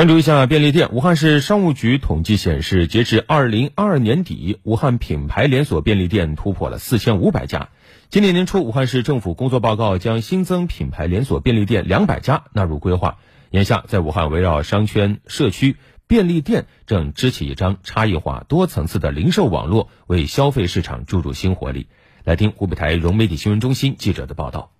关注一下便利店，武汉市商务局统计显示，截至2022年底，武汉品牌连锁便利店突破了4500家。今年年初，武汉市政府工作报告将新增品牌连锁便利店200家纳入规划。眼下，在武汉围绕商圈、社区、便利店正支起一张差异化、多层次的零售网络，为消费市场注入新活力。来听湖北台融媒体新闻中心记者的报道。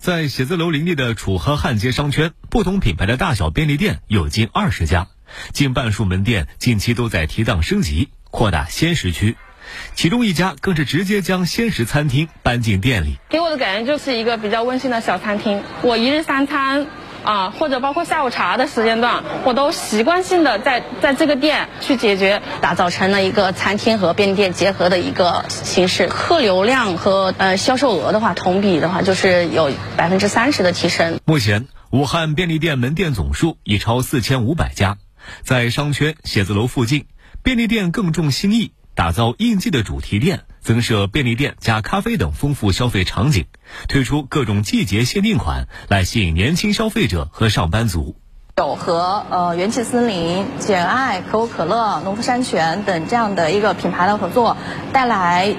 在写字楼林立的楚河汉街商圈，不同品牌的大小便利店有近20家，近半数门店近期都在提档升级，扩大鲜食区。其中一家更是直接将鲜食餐厅搬进店里。给我的感觉就是一个比较温馨的小餐厅。我一日三餐啊，或者包括下午茶的时间段，我都习惯性的在这个店去解决，打造成了一个餐厅和便利店结合的一个形式。客流量和销售额的话，同比的话就是有30%的提升。目前，武汉便利店门店总数已超4500家，在商圈、写字楼附近，便利店更重新意，打造应季的主题店，增设便利店加咖啡等丰富消费场景，推出各种季节限定款来吸引年轻消费者和上班族。有和元气森林、简爱、可口可乐、农夫山泉等这样的一个品牌的合作，带来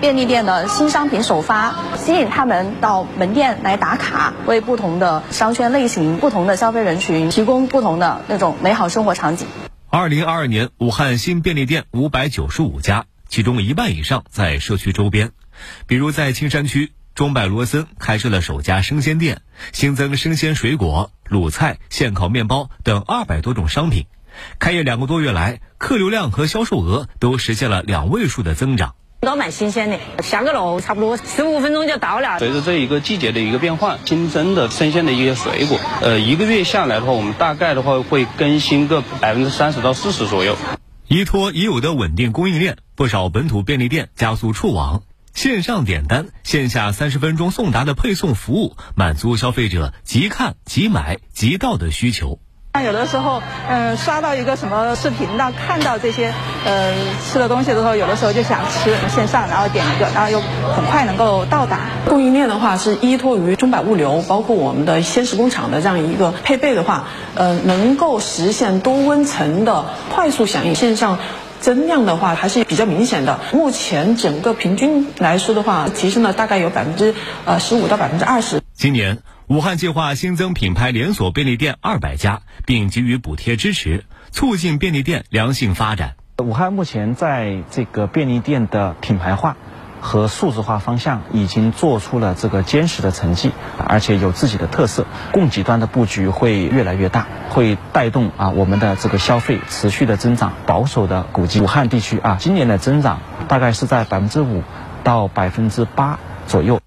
便利店的新商品首发，吸引他们到门店来打卡，为不同的商圈类型、不同的消费人群提供不同的那种美好生活场景。2022年，武汉新便利店595家，其中一半以上在社区周边。比如在青山区，中百罗森开设了首家生鲜店，新增生鲜水果、卤菜、现烤面包等200多种商品。开业2个多月来，客流量和销售额都实现了2位数的增长。都蛮新鲜的，下个楼差不多15分钟就到了。随着这一个季节的一个变换，新增的生鲜的一些水果，一个月下来的话，我们大概的话会更新个30%到40%左右。依托已有的稳定供应链，不少本土便利店加速触网，线上点单、线下30分钟送达的配送服务，满足消费者即看即买即到的需求。有的时候，刷到一个什么视频呢，看到这些吃的东西的时候，有的时候就想吃，线上然后点一个，然后又很快能够到达。供应链的话是依托于中百物流，包括我们的鲜食工厂的这样一个配备的话，能够实现多温层的快速响应。线上增量的话还是比较明显的，目前整个平均来说的话，提升了大概有15%到20%。今年，武汉计划新增品牌连锁便利店200家，并给予补贴支持，促进便利店良性发展。武汉目前在这个便利店的品牌化和数字化方向已经做出了这个坚实的成绩，而且有自己的特色，供给端的布局会越来越大，会带动我们的这个消费持续的增长。保守的估计，武汉地区今年的增长大概是在5%到8%左右。